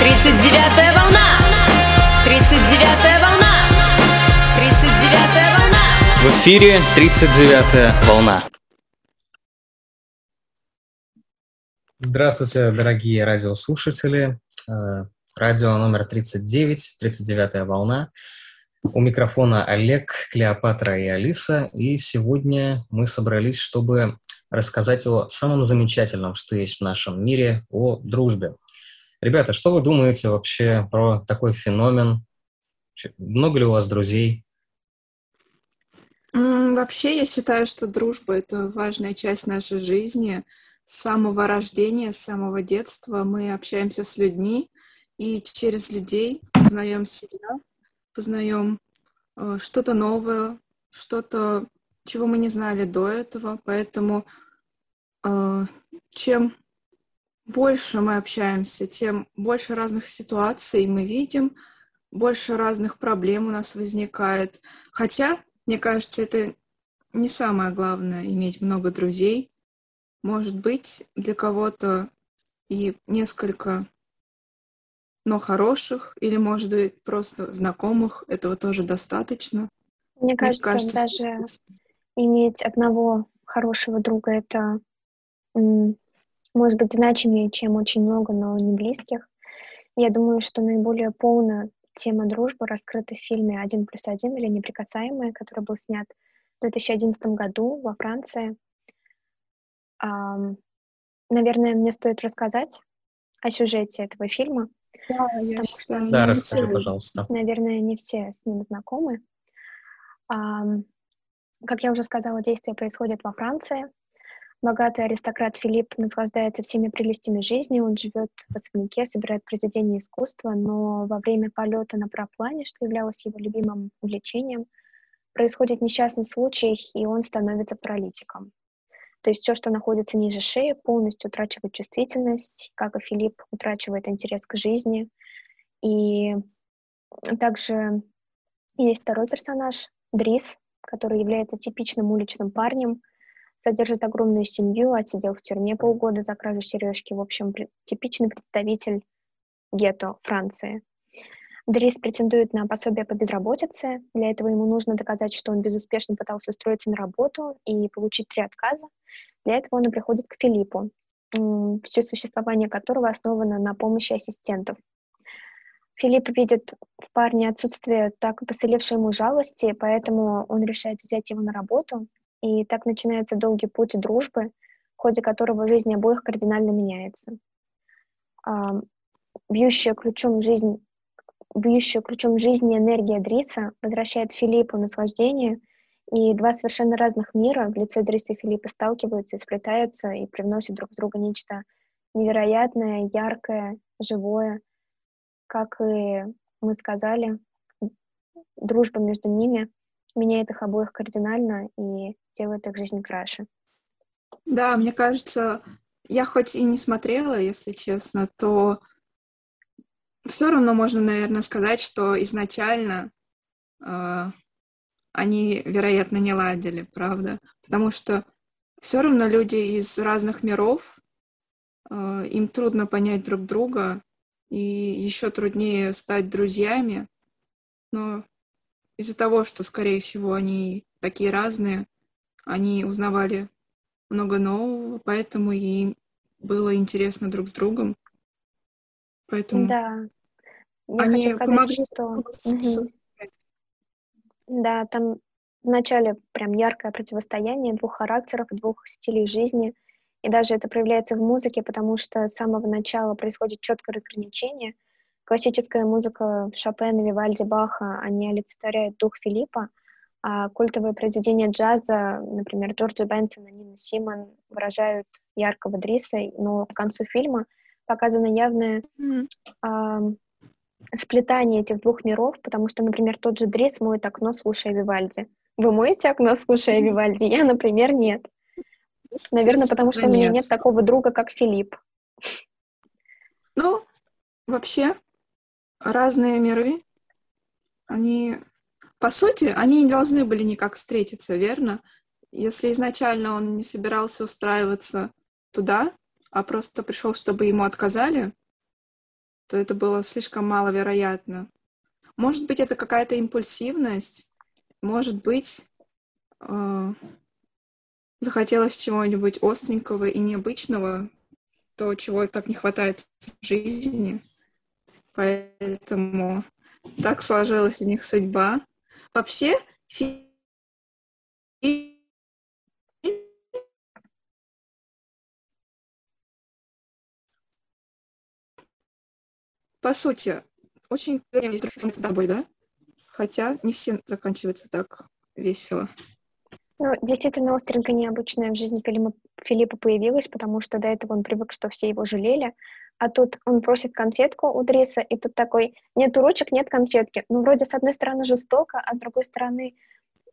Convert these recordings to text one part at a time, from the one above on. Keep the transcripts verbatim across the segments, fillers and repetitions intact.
тридцать девятая волна, тридцать девятая волна, тридцать девятая волна. В эфире тридцать девятая волна. Здравствуйте, дорогие радиослушатели. Радио номер тридцать девять, тридцать девятая волна. У микрофона Олег, Клеопатра и Алиса. И сегодня мы собрались, чтобы рассказать о самом замечательном, что есть в нашем мире, о дружбе. Ребята, что вы думаете вообще про такой феномен? Много ли у вас друзей? Вообще, я считаю, что дружба — это важная часть нашей жизни. С самого рождения, с самого детства мы общаемся с людьми, и через людей познаем себя, познаем э, что-то новое, что-то, чего мы не знали до этого. Поэтому э, чем больше мы общаемся, тем больше разных ситуаций мы видим, больше разных проблем у нас возникает. Хотя, мне кажется, это не самое главное — иметь много друзей. Может быть, для кого-то и несколько, но хороших, или, может быть, просто знакомых, этого тоже достаточно. Мне, Мне кажется, кажется, даже иметь одного хорошего друга — это, может быть, значимее, чем очень много, но не близких. Я думаю, что наиболее полная тема дружбы раскрыта в фильме «Один плюс один» или «Неприкасаемые», который был снят в две тысячи одиннадцатом году во Франции. Um, наверное, мне стоит рассказать о сюжете этого фильма. Да, я считаю, да, расскажи, пожалуйста. Наверное, не все с ним знакомы. Um, как я уже сказала, действие происходит во Франции. Богатый аристократ Филипп наслаждается всеми прелестями жизни. Он живет в особняке, собирает произведения искусства, но во время полета на параплане, что являлось его любимым увлечением, происходит несчастный случай, и он становится паралитиком. То есть все, что находится ниже шеи, полностью утрачивает чувствительность, как и Филипп утрачивает интерес к жизни. И также есть второй персонаж, Дрис, который является типичным уличным парнем, содержит огромную семью, отсидел в тюрьме полгода за кражу сережки. В общем, типичный представитель гетто Франции. Дрис претендует на пособие по безработице. Для этого ему нужно доказать, что он безуспешно пытался устроиться на работу и получить три отказа. Для этого он и приходит к Филиппу, все существование которого основано на помощи ассистентов. Филипп видит в парне отсутствие так и поселившей ему жалости, поэтому он решает взять его на работу. И так начинается долгий путь дружбы, в ходе которого жизнь обоих кардинально меняется. Бьющая ключом жизнь Бьющая ключом жизни энергия Дриса возвращает Филиппу наслаждение, и два совершенно разных мира в лице Дриса и Филиппа сталкиваются, сплетаются и привносят друг в друга нечто невероятное, яркое, живое. Как и мы сказали, дружба между ними меняет их обоих кардинально и делает их жизнь краше. Да, мне кажется, я хоть и не смотрела, если честно, то все равно можно, наверное, сказать, что изначально э, они, вероятно, не ладили, правда? Потому что все равно люди из разных миров, э, им трудно понять друг друга, и еще труднее стать друзьями. Но из-за того, что, скорее всего, они такие разные, они узнавали много нового, поэтому им было интересно друг с другом. Поэтому... Да. Я Они хочу сказать, помогли... что... Mm-hmm. Да, там вначале прям яркое противостояние двух характеров, двух стилей жизни. И даже это проявляется в музыке, потому что с самого начала происходит четкое разграничение. Классическая музыка Шопена, Вивальди, Баха, они олицетворяют дух Филиппа, а культовые произведения джаза, например, Джорджа Бенсона, Нина Симон, выражают яркого Дриса, но к концу фильма показано явное э, сплетание этих двух миров, потому что, например, тот же Дрис моет окно, слушая Вивальди. Вы моете окно, слушая Вивальди? Я, например, нет. Наверное, потому что у меня нет такого друга, как Филипп. Ну, вообще, разные миры, они, по сути, они не должны были никак встретиться, верно? Если изначально он не собирался устраиваться туда, а просто пришел, чтобы ему отказали, то это было слишком маловероятно. Может быть, это какая-то импульсивность, может быть, э, захотелось чего-нибудь остренького и необычного, то, чего так не хватает в жизни, поэтому так сложилась у них судьба. Вообще, фильм по сути, очень тобой, да? Хотя не все заканчиваются так весело. Ну, действительно, остренько необычное в жизни Филиппа, Филиппа появилось, потому что до этого он привык, что все его жалели, а тут он просит конфетку у Дриса, и тут такой: нету ручек, нет конфетки. Ну, вроде, с одной стороны, жестоко, а с другой стороны,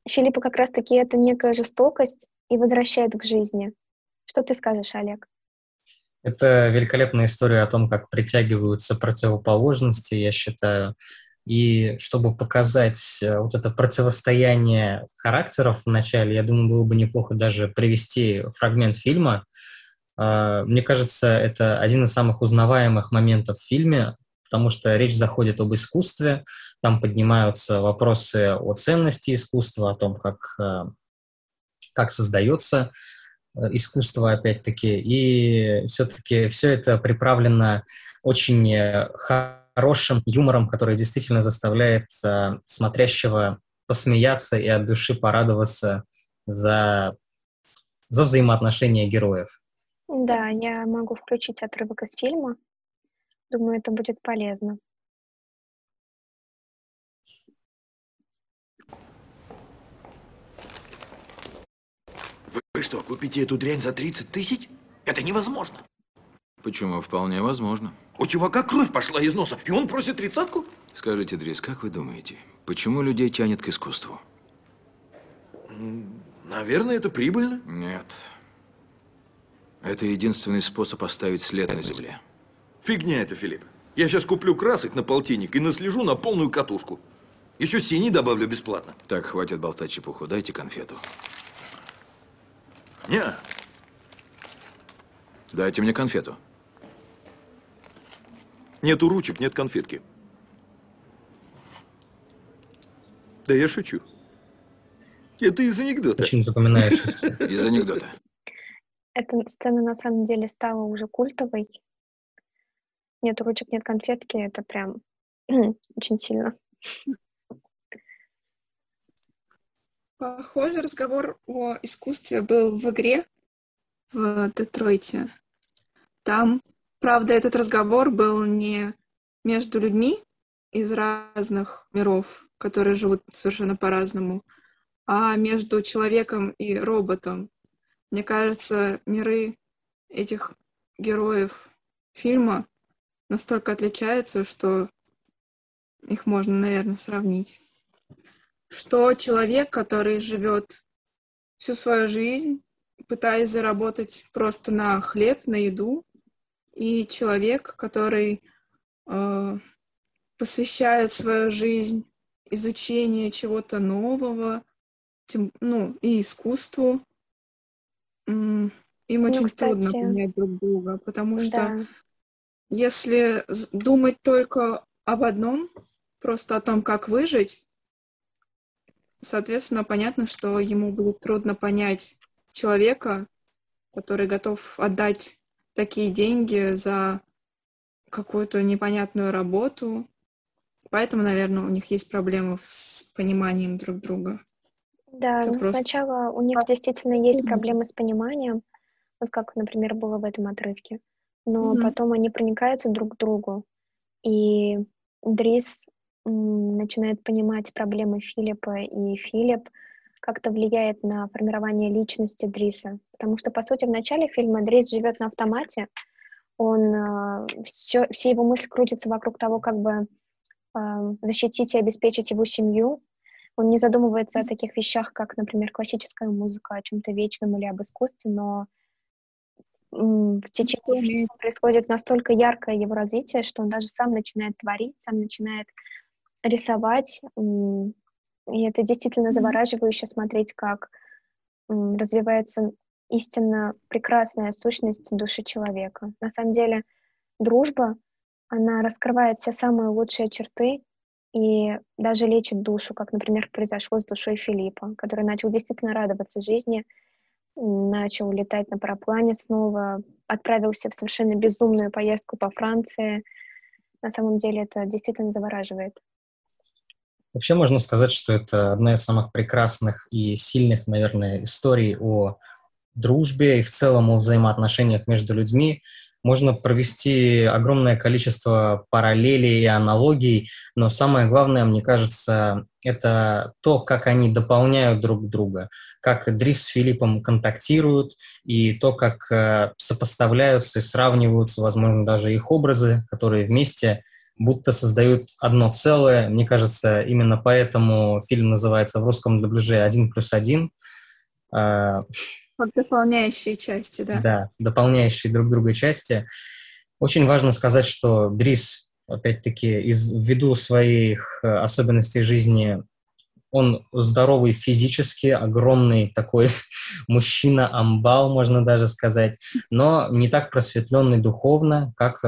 Филиппа как раз-таки это некая жестокость и возвращает к жизни. Что ты скажешь, Олег? Это великолепная история о том, как притягиваются противоположности, я считаю. И чтобы показать вот это противостояние характеров в начале, я думаю, было бы неплохо даже привести фрагмент фильма. Мне кажется, это один из самых узнаваемых моментов в фильме, потому что речь заходит об искусстве, там поднимаются вопросы о ценности искусства, о том, как, как создается искусство, опять-таки. И все-таки все это приправлено очень хорошим юмором, который действительно заставляет э, смотрящего посмеяться и от души порадоваться за, за взаимоотношения героев. Да, я могу включить отрывок из фильма. Думаю, это будет полезно. Вы что, купите эту дрянь за тридцать тысяч? Это невозможно. Почему? Вполне возможно. У чувака кровь пошла из носа, и он просит тридцатку? Скажите, Дрис, как вы думаете, почему людей тянет к искусству? Наверное, это прибыльно. Нет. Это единственный способ оставить след на земле. Фигня это, Филипп. Я сейчас куплю красок на полтинник и наслежу на полную катушку. Еще синий добавлю бесплатно. Так, хватит болтать чепуху, дайте конфету. Не. Дайте мне конфету. Нету ручек, нет конфетки. Да я шучу. Это из анекдота. Очень запоминаешься. Из анекдота. Эта сцена на самом деле стала уже культовой. Нету ручек, нет конфетки. Это прям очень сильно. Похоже, разговор о искусстве был в игре в Детройте. Там, правда, этот разговор был не между людьми из разных миров, которые живут совершенно по-разному, а между человеком и роботом. Мне кажется, миры этих героев фильма настолько отличаются, что их можно, наверное, сравнить. Что человек, который живет всю свою жизнь, пытаясь заработать просто на хлеб, на еду, и человек, который э, посвящает свою жизнь изучению чего-то нового, тем, ну, и искусству, им ну, очень кстати, трудно понять друг друга, потому да. что если думать только об одном, просто о том, как выжить, соответственно, понятно, что ему будет трудно понять человека, который готов отдать такие деньги за какую-то непонятную работу. Поэтому, наверное, у них есть проблемы с пониманием друг друга. Да, это но просто... сначала у них действительно есть mm-hmm. проблемы с пониманием, вот как, например, было в этом отрывке. Но mm-hmm. потом они проникаются друг к другу. И Дрис м, начинает понимать проблемы Филиппа, и Филипп как-то влияет на формирование личности Дриса. Потому что, по сути, в начале фильма Дрис живет на автомате, он, все, все его мысли крутятся вокруг того, как бы э, защитить и обеспечить его семью. Он не задумывается о таких вещах, как, например, классическая музыка, о чем-то вечном или об искусстве, но э, в течение жизни происходит настолько яркое его развитие, что он даже сам начинает творить, сам начинает рисовать, э, и это действительно завораживающе смотреть, как м, развивается истинно прекрасная сущность души человека. На самом деле, дружба, Она раскрывает все самые лучшие черты и даже лечит душу, как, например, произошло с душой Филиппа, который начал действительно радоваться жизни, начал летать на параплане снова, отправился в совершенно безумную поездку по Франции. На самом деле это действительно завораживает. Вообще можно сказать, что это одна из самых прекрасных и сильных, наверное, историй о дружбе и в целом о взаимоотношениях между людьми. Можно провести огромное количество параллелей и аналогий, но самое главное, мне кажется, это то, как они дополняют друг друга, как Дрис с Филиппом контактируют, и то, как сопоставляются и сравниваются, возможно, даже их образы, которые вместе будто создают одно целое. Мне кажется, именно поэтому фильм называется в русском дубляже «Один плюс один». Дополняющие части, да. Да, дополняющие друг друга части. Очень важно сказать, что Дрис, опять-таки, из, ввиду своих особенностей жизни, он здоровый физически, огромный такой мужчина-амбал, можно даже сказать, но не так просветленный духовно, как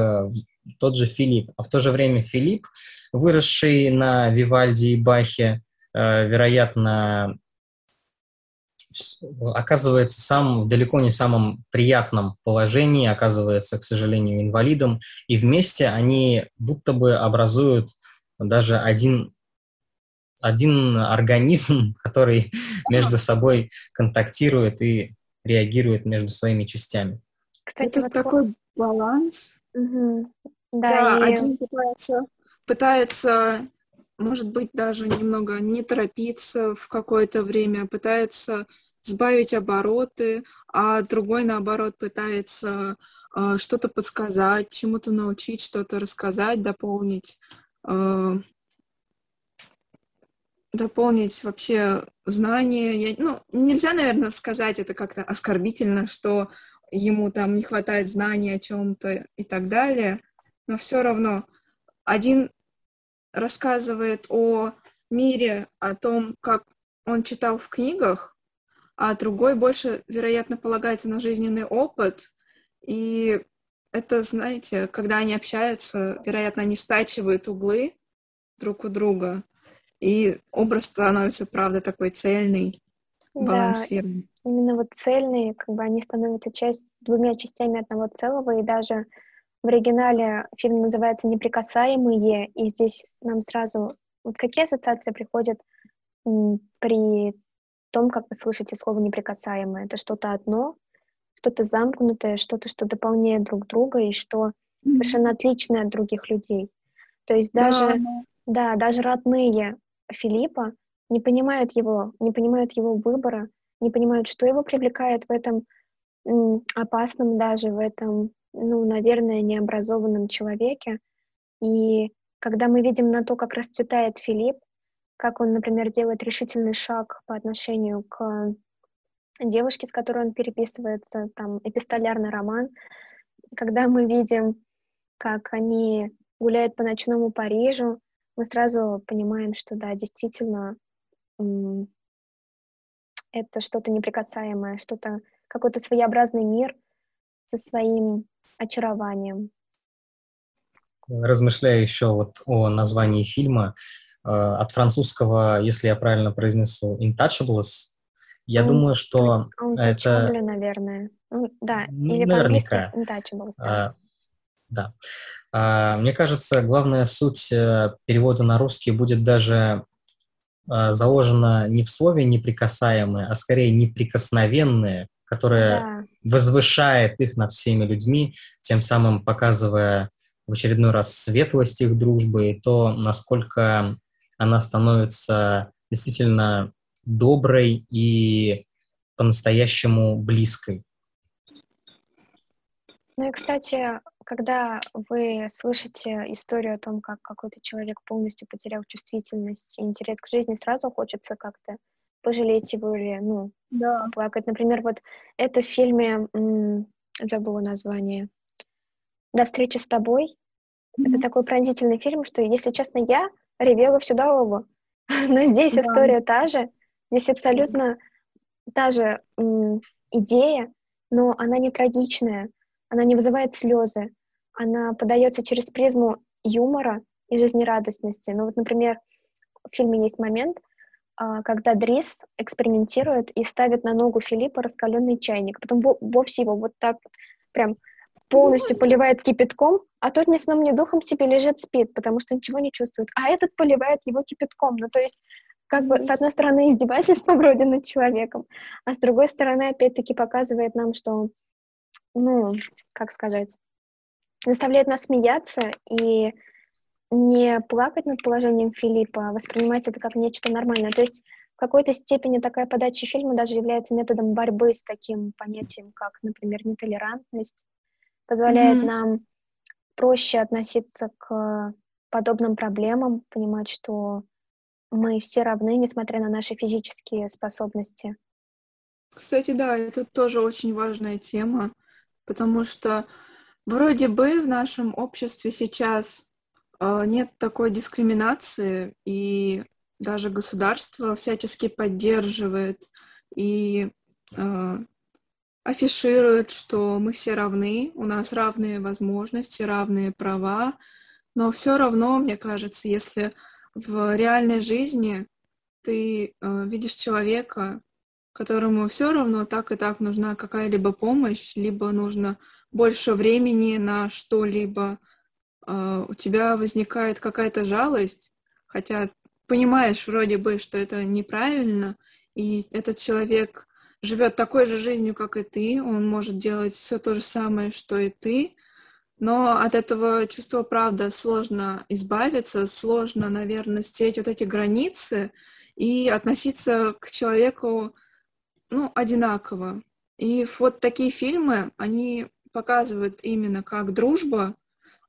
тот же Филипп. А в то же время Филипп, выросший на Вивальди и Бахе, вероятно, оказывается сам в далеко не самом приятном положении, оказывается, к сожалению, инвалидом, и вместе они будто бы образуют даже один, один организм, который между собой контактирует и реагирует между своими частями. Кстати, это вот такой баланс. Угу. Да, да и... один пытается, пытается... может быть, даже немного не торопиться в какое-то время, пытается сбавить обороты, а другой, наоборот, пытается э, что-то подсказать, чему-то научить, что-то рассказать, дополнить, э, дополнить вообще знания. Я, ну, нельзя, наверное, сказать это как-то оскорбительно, что ему там не хватает знаний о чем-то и так далее, но все равно один... рассказывает о мире, о том, как он читал в книгах, а другой больше, вероятно, полагается на жизненный опыт. И это, знаете, когда они общаются, вероятно, они стачивают углы друг у друга, и образ становится, правда, такой цельный, балансированный. Да, именно вот цельные, как бы они становятся часть, двумя частями одного целого, и даже в оригинале фильм называется «Неприкасаемые», и здесь нам сразу... Вот какие ассоциации приходят при том, как вы слышите слово «неприкасаемое»? Это что-то одно, что-то замкнутое, что-то, что дополняет друг друга, и что mm-hmm. совершенно отличное от других людей. То есть даже, да. Да, даже родные Филиппа не понимают его, не понимают его выбора, не понимают, что его привлекает в этом м, опасном даже, в этом... ну, наверное, необразованном человеке. И когда мы видим на то, как расцветает Филипп, как он, например, делает решительный шаг по отношению к девушке, с которой он переписывается, там, эпистолярный роман, когда мы видим, как они гуляют по ночному Парижу, мы сразу понимаем, что, да, действительно, это что-то неприкасаемое, что-то, какой-то своеобразный мир со своим очарованием. Размышляю еще вот о названии фильма. От французского, если я правильно произнесу, «Intouchables», я mm. думаю, что mm. это... Mm. наверное. Mm. Да, или наверняка. По-английски «Intouchables». Да. А, да. Мне кажется, главная суть перевода на русский будет даже заложена не в слове «неприкасаемые», а скорее «неприкосновенные», которая да. возвышает их над всеми людьми, тем самым показывая в очередной раз светлость их дружбы и то, насколько она становится действительно доброй и по-настоящему близкой. Ну и, кстати, когда вы слышите историю о том, как какой-то человек полностью потерял чувствительность и интерес к жизни, сразу хочется как-то пожалеть его или, ну, да. плакать. Например, вот это в фильме, м- забыла название, «До встречи с тобой». Mm-hmm. Это такой пронзительный фильм, что, если честно, я ревела всю дорогу. Но здесь да. история та же, здесь абсолютно та же м- идея, но она не трагичная, она не вызывает слезы, она подается через призму юмора и жизнерадостности. Ну вот, например, в фильме есть момент, когда Дрис экспериментирует и ставит на ногу Филиппа раскаленный чайник, потом вовсе его вот так прям полностью поливает кипятком, а тот ни сном, ни духом себе лежит, спит, потому что ничего не чувствует, а этот поливает его кипятком. Ну то есть как бы с одной стороны издевательство вроде над человеком, а с другой стороны опять-таки показывает нам, что, ну, как сказать, заставляет нас смеяться и не плакать над положением Филиппа, а воспринимать это как нечто нормальное. То есть в какой-то степени такая подача фильма даже является методом борьбы с таким понятием, как, например, нетолерантность, позволяет mm-hmm. нам проще относиться к подобным проблемам, понимать, что мы все равны, несмотря на наши физические способности. Кстати, да, это тоже очень важная тема, потому что вроде бы в нашем обществе сейчас нет такой дискриминации, и даже государство всячески поддерживает и э, афиширует, что мы все равны, у нас равные возможности, равные права, но все равно, мне кажется, если в реальной жизни ты э, видишь человека, которому все равно так и так нужна какая-либо помощь, либо нужно больше времени на что-либо, Uh, у тебя возникает какая-то жалость, хотя понимаешь вроде бы, что это неправильно, и этот человек живет такой же жизнью, как и ты, он может делать все то же самое, что и ты, но от этого чувства, правда, сложно избавиться, сложно, наверное, стереть вот эти границы и относиться к человеку, ну, одинаково. И вот такие фильмы, они показывают именно, как дружба,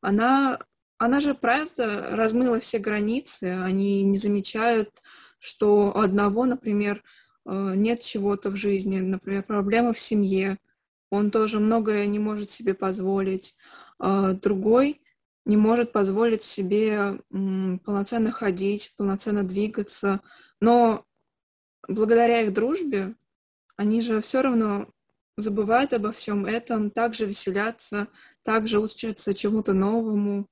Она, она же, правда, размыла все границы, они не замечают, что у одного, например, нет чего-то в жизни, например, проблема в семье, он тоже многое не может себе позволить, другой не может позволить себе полноценно ходить, полноценно двигаться, но благодаря их дружбе они же все равно забывают обо всем этом, также веселятся, также учатся чему-то новому.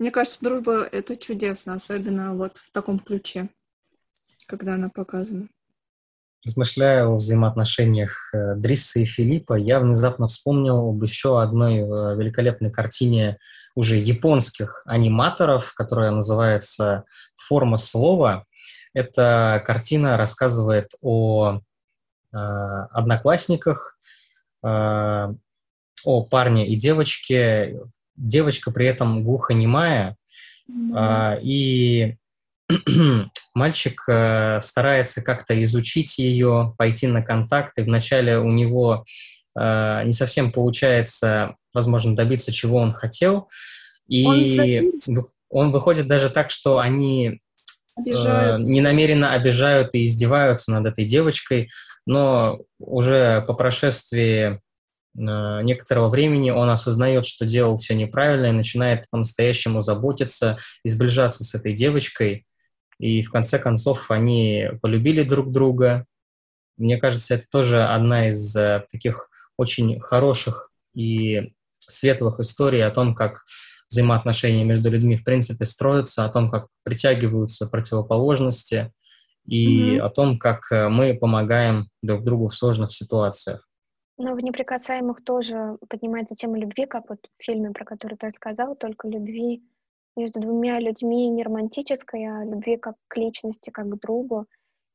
Мне кажется, дружба — это чудесно, особенно вот в таком ключе, когда она показана. Размышляя о взаимоотношениях Дриса и Филиппа, я внезапно вспомнил об еще одной великолепной картине уже японских аниматоров, которая называется «Форма слова». Эта картина рассказывает о э, одноклассниках, о парне и девочке. Девочка при этом глухонемая, mm-hmm. и мальчик старается как-то изучить ее, пойти на контакт, и вначале у него не совсем получается, возможно, добиться, чего он хотел, и он, он выходит даже так, что они обижают. Ненамеренно обижают и издеваются над этой девочкой, но уже по прошествии э, некоторого времени он осознает, что делал все неправильно, и начинает по-настоящему заботиться и сближаться с этой девочкой. И в конце концов они полюбили друг друга. Мне кажется, это тоже одна из э, таких очень хороших и светлых историй о том, как взаимоотношения между людьми в принципе строятся, о том, как притягиваются противоположности, и mm-hmm. о том, как мы помогаем друг другу в сложных ситуациях. Ну, в «Неприкасаемых» тоже поднимается тема любви, как вот в фильме, про который ты рассказала, только любви между двумя людьми, не романтической, а любви как к личности, как к другу.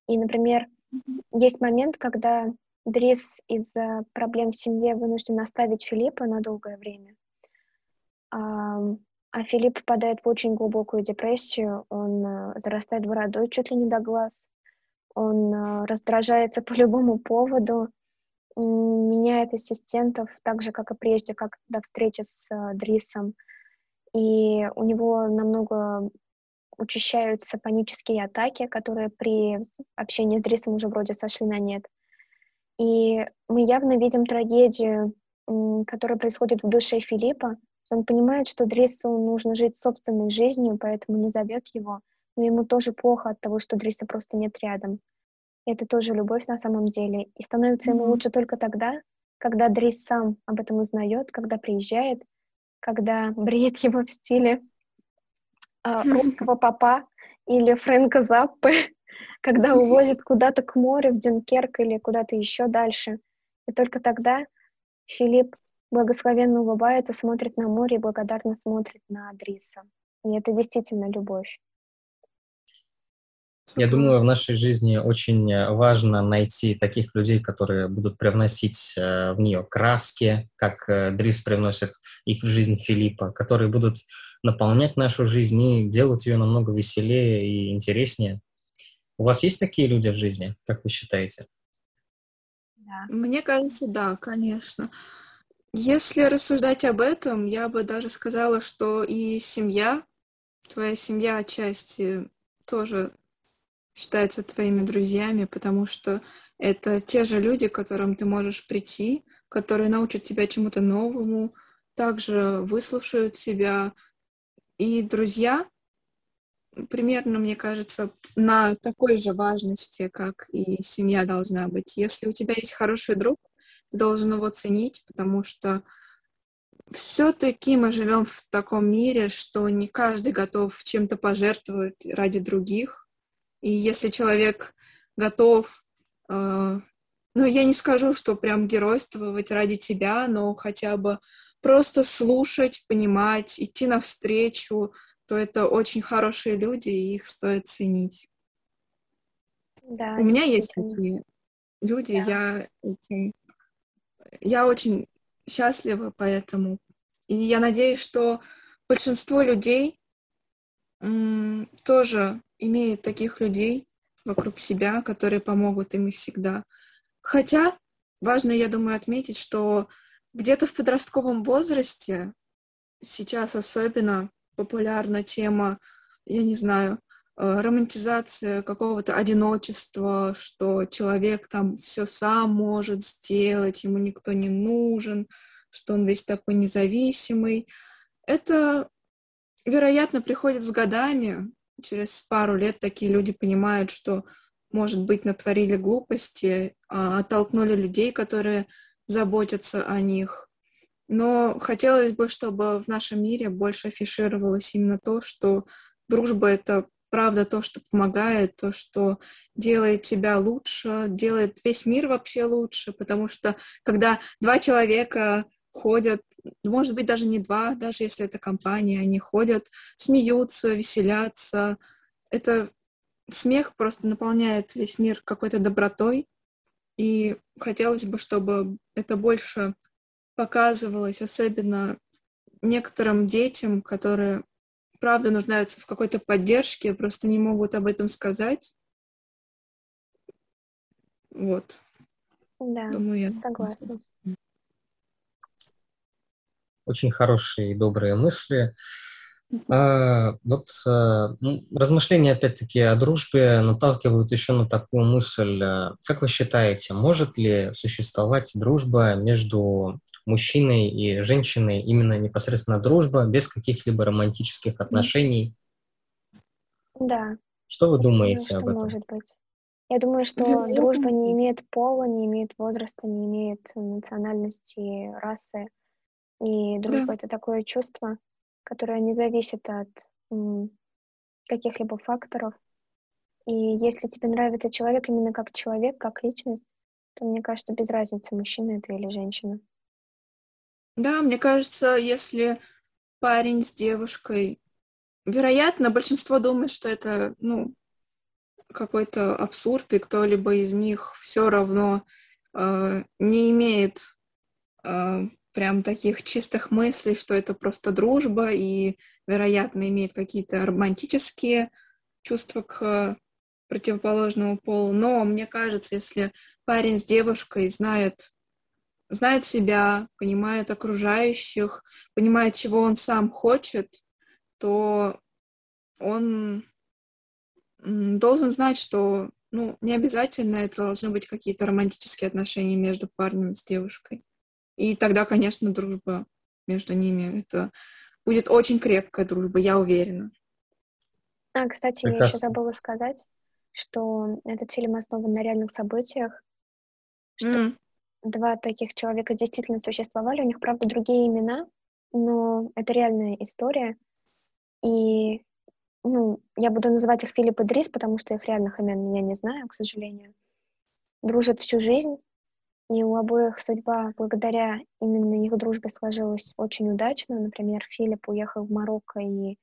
И, например, mm-hmm. есть момент, когда Дрис из-за проблем в семье вынужден оставить Филиппа на долгое время, а, а Филипп попадает в очень глубокую депрессию, он а, зарастает бородой чуть ли не до глаз, он а, раздражается по любому поводу, меняет ассистентов так же, как и прежде, как до встречи с а, Дрисом, и у него намного учащаются панические атаки, которые при общении с Дрисом уже вроде сошли на нет. И мы явно видим трагедию, м, которая происходит в душе Филиппа. Он понимает, что Дрису нужно жить собственной жизнью, поэтому не зовет его, но ему тоже плохо от того, что Дриса просто нет рядом. Это тоже любовь на самом деле. И становится mm-hmm. ему лучше только тогда, когда Дрис сам об этом узнает, когда приезжает, когда бреет его в стиле э, русского попа или Фрэнка Заппы, когда увозят куда-то к морю, в Денкерк или куда-то еще дальше. И только тогда Филипп благословенно улыбается, смотрит на море и благодарно смотрит на Дриса. И это действительно любовь. Я думаю, в нашей жизни очень важно найти таких людей, которые будут привносить в нее краски, как Дрис привносит их в жизнь Филиппа, которые будут наполнять нашу жизнь и делать ее намного веселее и интереснее. У вас есть такие люди в жизни, как вы считаете? Да. Мне кажется, да, конечно. Если рассуждать об этом, я бы даже сказала, что и семья, твоя семья отчасти тоже считается твоими друзьями, потому что это те же люди, к которым ты можешь прийти, которые научат тебя чему-то новому, также выслушают тебя. И друзья примерно, мне кажется, на такой же важности, как и семья должна быть. Если у тебя есть хороший друг, ты должен его ценить, потому что все-таки мы живем в таком мире, что не каждый готов чем-то пожертвовать ради других. И если человек готов, э, ну, я не скажу, что прям геройствовать ради тебя, но хотя бы просто слушать, понимать, идти навстречу, то это очень хорошие люди, и их стоит ценить. Да, У меня есть такие люди, да. я, очень, я очень счастлива поэтому. И я надеюсь, что большинство людей м- тоже... имеет таких людей вокруг себя, которые помогут им и всегда. Хотя, важно, я думаю, отметить, что где-то в подростковом возрасте сейчас особенно популярна тема, я не знаю, романтизация какого-то одиночества, что человек там все сам может сделать, ему никто не нужен, что он весь такой независимый. Это, вероятно, приходит с годами. Через пару лет такие люди понимают, что, может быть, натворили глупости, оттолкнули людей, которые заботятся о них. Но хотелось бы, чтобы в нашем мире больше афишировалось именно то, что дружба — это правда то, что помогает, то, что делает тебя лучше, делает весь мир вообще лучше, потому что когда два человека... ходят, может быть, даже не два, даже если это компания, они ходят, смеются, веселятся. Это смех просто наполняет весь мир какой-то добротой, и хотелось бы, чтобы это больше показывалось, особенно некоторым детям, которые, правда, нуждаются в какой-то поддержке, просто не могут об этом сказать. Вот. Да, думаю, я согласна. Очень хорошие и добрые мысли. А, вот а, ну, размышления, опять-таки, о дружбе наталкивают еще на такую мысль. Как вы считаете, может ли существовать дружба между мужчиной и женщиной, именно непосредственно дружба, без каких-либо романтических отношений? Да. Что вы думаете думаю, об этом? Может быть. Я думаю, что дружба не имеет пола, не имеет возраста, не имеет национальности, расы. И дружба да. — это такое чувство, которое не зависит от м, каких-либо факторов. И если тебе нравится человек именно как человек, как личность, то, мне кажется, без разницы, мужчина это или женщина. Да, мне кажется, если парень с девушкой... Вероятно, большинство думает, что это, ну, какой-то абсурд, и кто-либо из них все равно э, не имеет... Э, прям таких чистых мыслей, что это просто дружба и, вероятно, имеет какие-то романтические чувства к противоположному полу. Но, мне кажется, если парень с девушкой знает, знает себя, понимает окружающих, понимает, чего он сам хочет, то он должен знать, что, ну, не обязательно это должны быть какие-то романтические отношения между парнем с девушкой. И тогда, конечно, дружба между ними. Это будет очень крепкая дружба, я уверена. А, кстати, Прекрасно. Я еще забыла сказать, что этот фильм основан на реальных событиях, что mm. два таких человека действительно существовали, у них, правда, другие имена, но это реальная история. И, ну, я буду называть их Филипп и Дрис, потому что их реальных имен я не знаю, к сожалению. Дружат всю жизнь, и у обоих судьба благодаря именно их дружбе сложилась очень удачно. Например, Филипп уехал в Марокко и,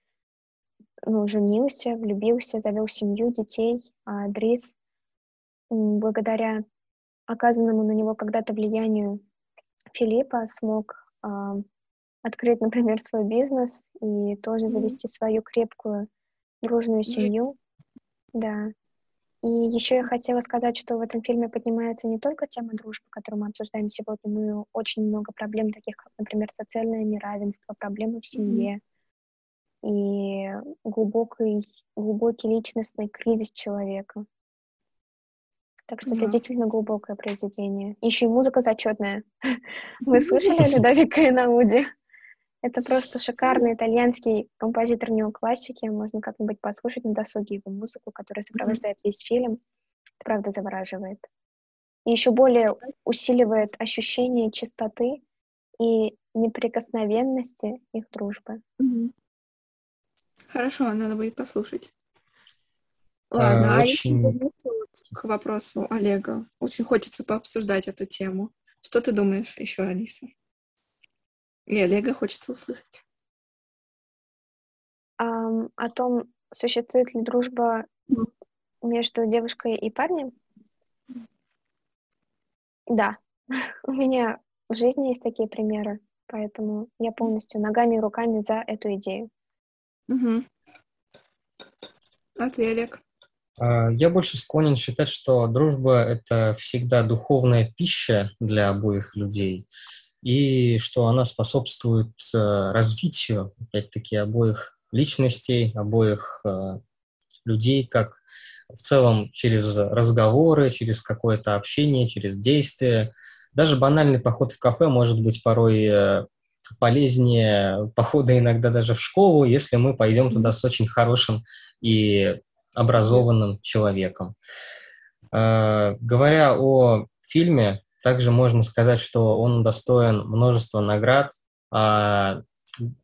ну, женился, влюбился, завел семью, детей, а Дрис, благодаря оказанному на него когда-то влиянию Филиппа, смог э, открыть, например, свой бизнес и тоже завести свою крепкую, дружную семью. Да. И еще я хотела сказать, что в этом фильме поднимается не только тема дружбы, которую мы обсуждаем сегодня, но и очень много проблем, таких как, например, социальное неравенство, проблемы в семье и глубокий, глубокий личностный кризис человека. Так что да. Это действительно глубокое произведение. Еще и музыка зачетная. Вы слышали Людовико Эйнауди? Это просто шикарный итальянский композитор неоклассики. Можно как-нибудь послушать на досуге его музыку, которая сопровождает весь фильм. Это правда завораживает. И еще более усиливает ощущение чистоты и неприкосновенности их дружбы. Хорошо, надо будет послушать. Ладно, а если вернуться к вопросу Олега, очень хочется пообсуждать эту тему. Что ты думаешь еще, Алиса? И Олега хочется услышать. Um, о том, существует ли дружба mm. между девушкой и парнем? Mm. Да. У меня в жизни есть такие примеры, поэтому я полностью ногами и руками за эту идею. Uh-huh. А ты, Олег? Я больше склонен считать, что дружба — это всегда духовная пища для обоих людей, и что она способствует развитию, опять-таки, обоих личностей, обоих людей, как в целом через разговоры, через какое-то общение, через действия. Даже банальный поход в кафе может быть порой полезнее похода иногда даже в школу, если мы пойдем туда с очень хорошим и образованным человеком. Э, говоря о фильме, также можно сказать, что он достоин множества наград. Э,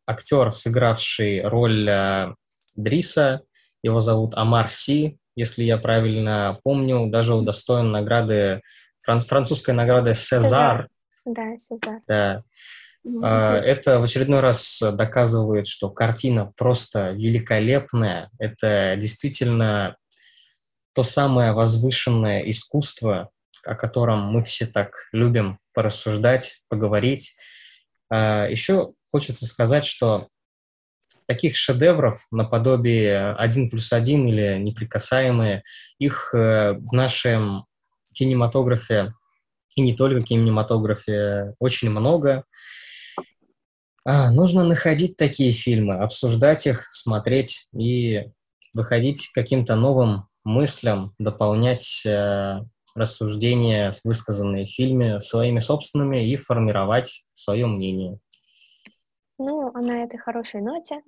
актер, сыгравший роль э, Дриса, его зовут Амар Си, если я правильно помню, даже удостоен награды, фран- французской награды «Сезар». Да, «Сезар». Да. Это в очередной раз доказывает, что картина просто великолепная. Это действительно то самое возвышенное искусство, о котором мы все так любим порассуждать, поговорить. Еще хочется сказать, что таких шедевров наподобие «Один плюс один» или «Неприкасаемые», их в нашем кинематографе, и не только в кинематографе, очень много. А, нужно находить такие фильмы, обсуждать их, смотреть и выходить к каким-то новым мыслям, дополнять э, рассуждения, высказанные в фильме, своими собственными и формировать свое мнение. Ну, а на этой хорошей ноте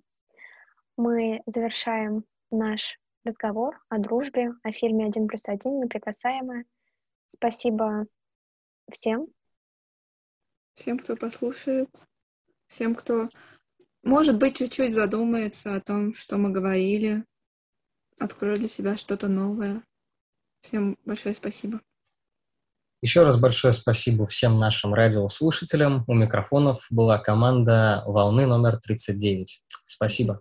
мы завершаем наш разговор о дружбе, о фильме «Один плюс один», «Неприкасаемые». Спасибо всем. Всем, кто послушает. Всем, кто, может быть, чуть-чуть задумается о том, что мы говорили, откроет для себя что-то новое. Всем большое спасибо. Еще раз большое спасибо всем нашим радиослушателям. У микрофонов была команда «Волны» номер тридцать девять. Спасибо.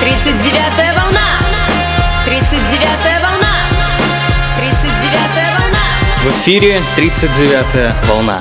тридцать девятая волна! тридцать девятая волна! тридцать девятая волна! В эфире тридцать девятая волна.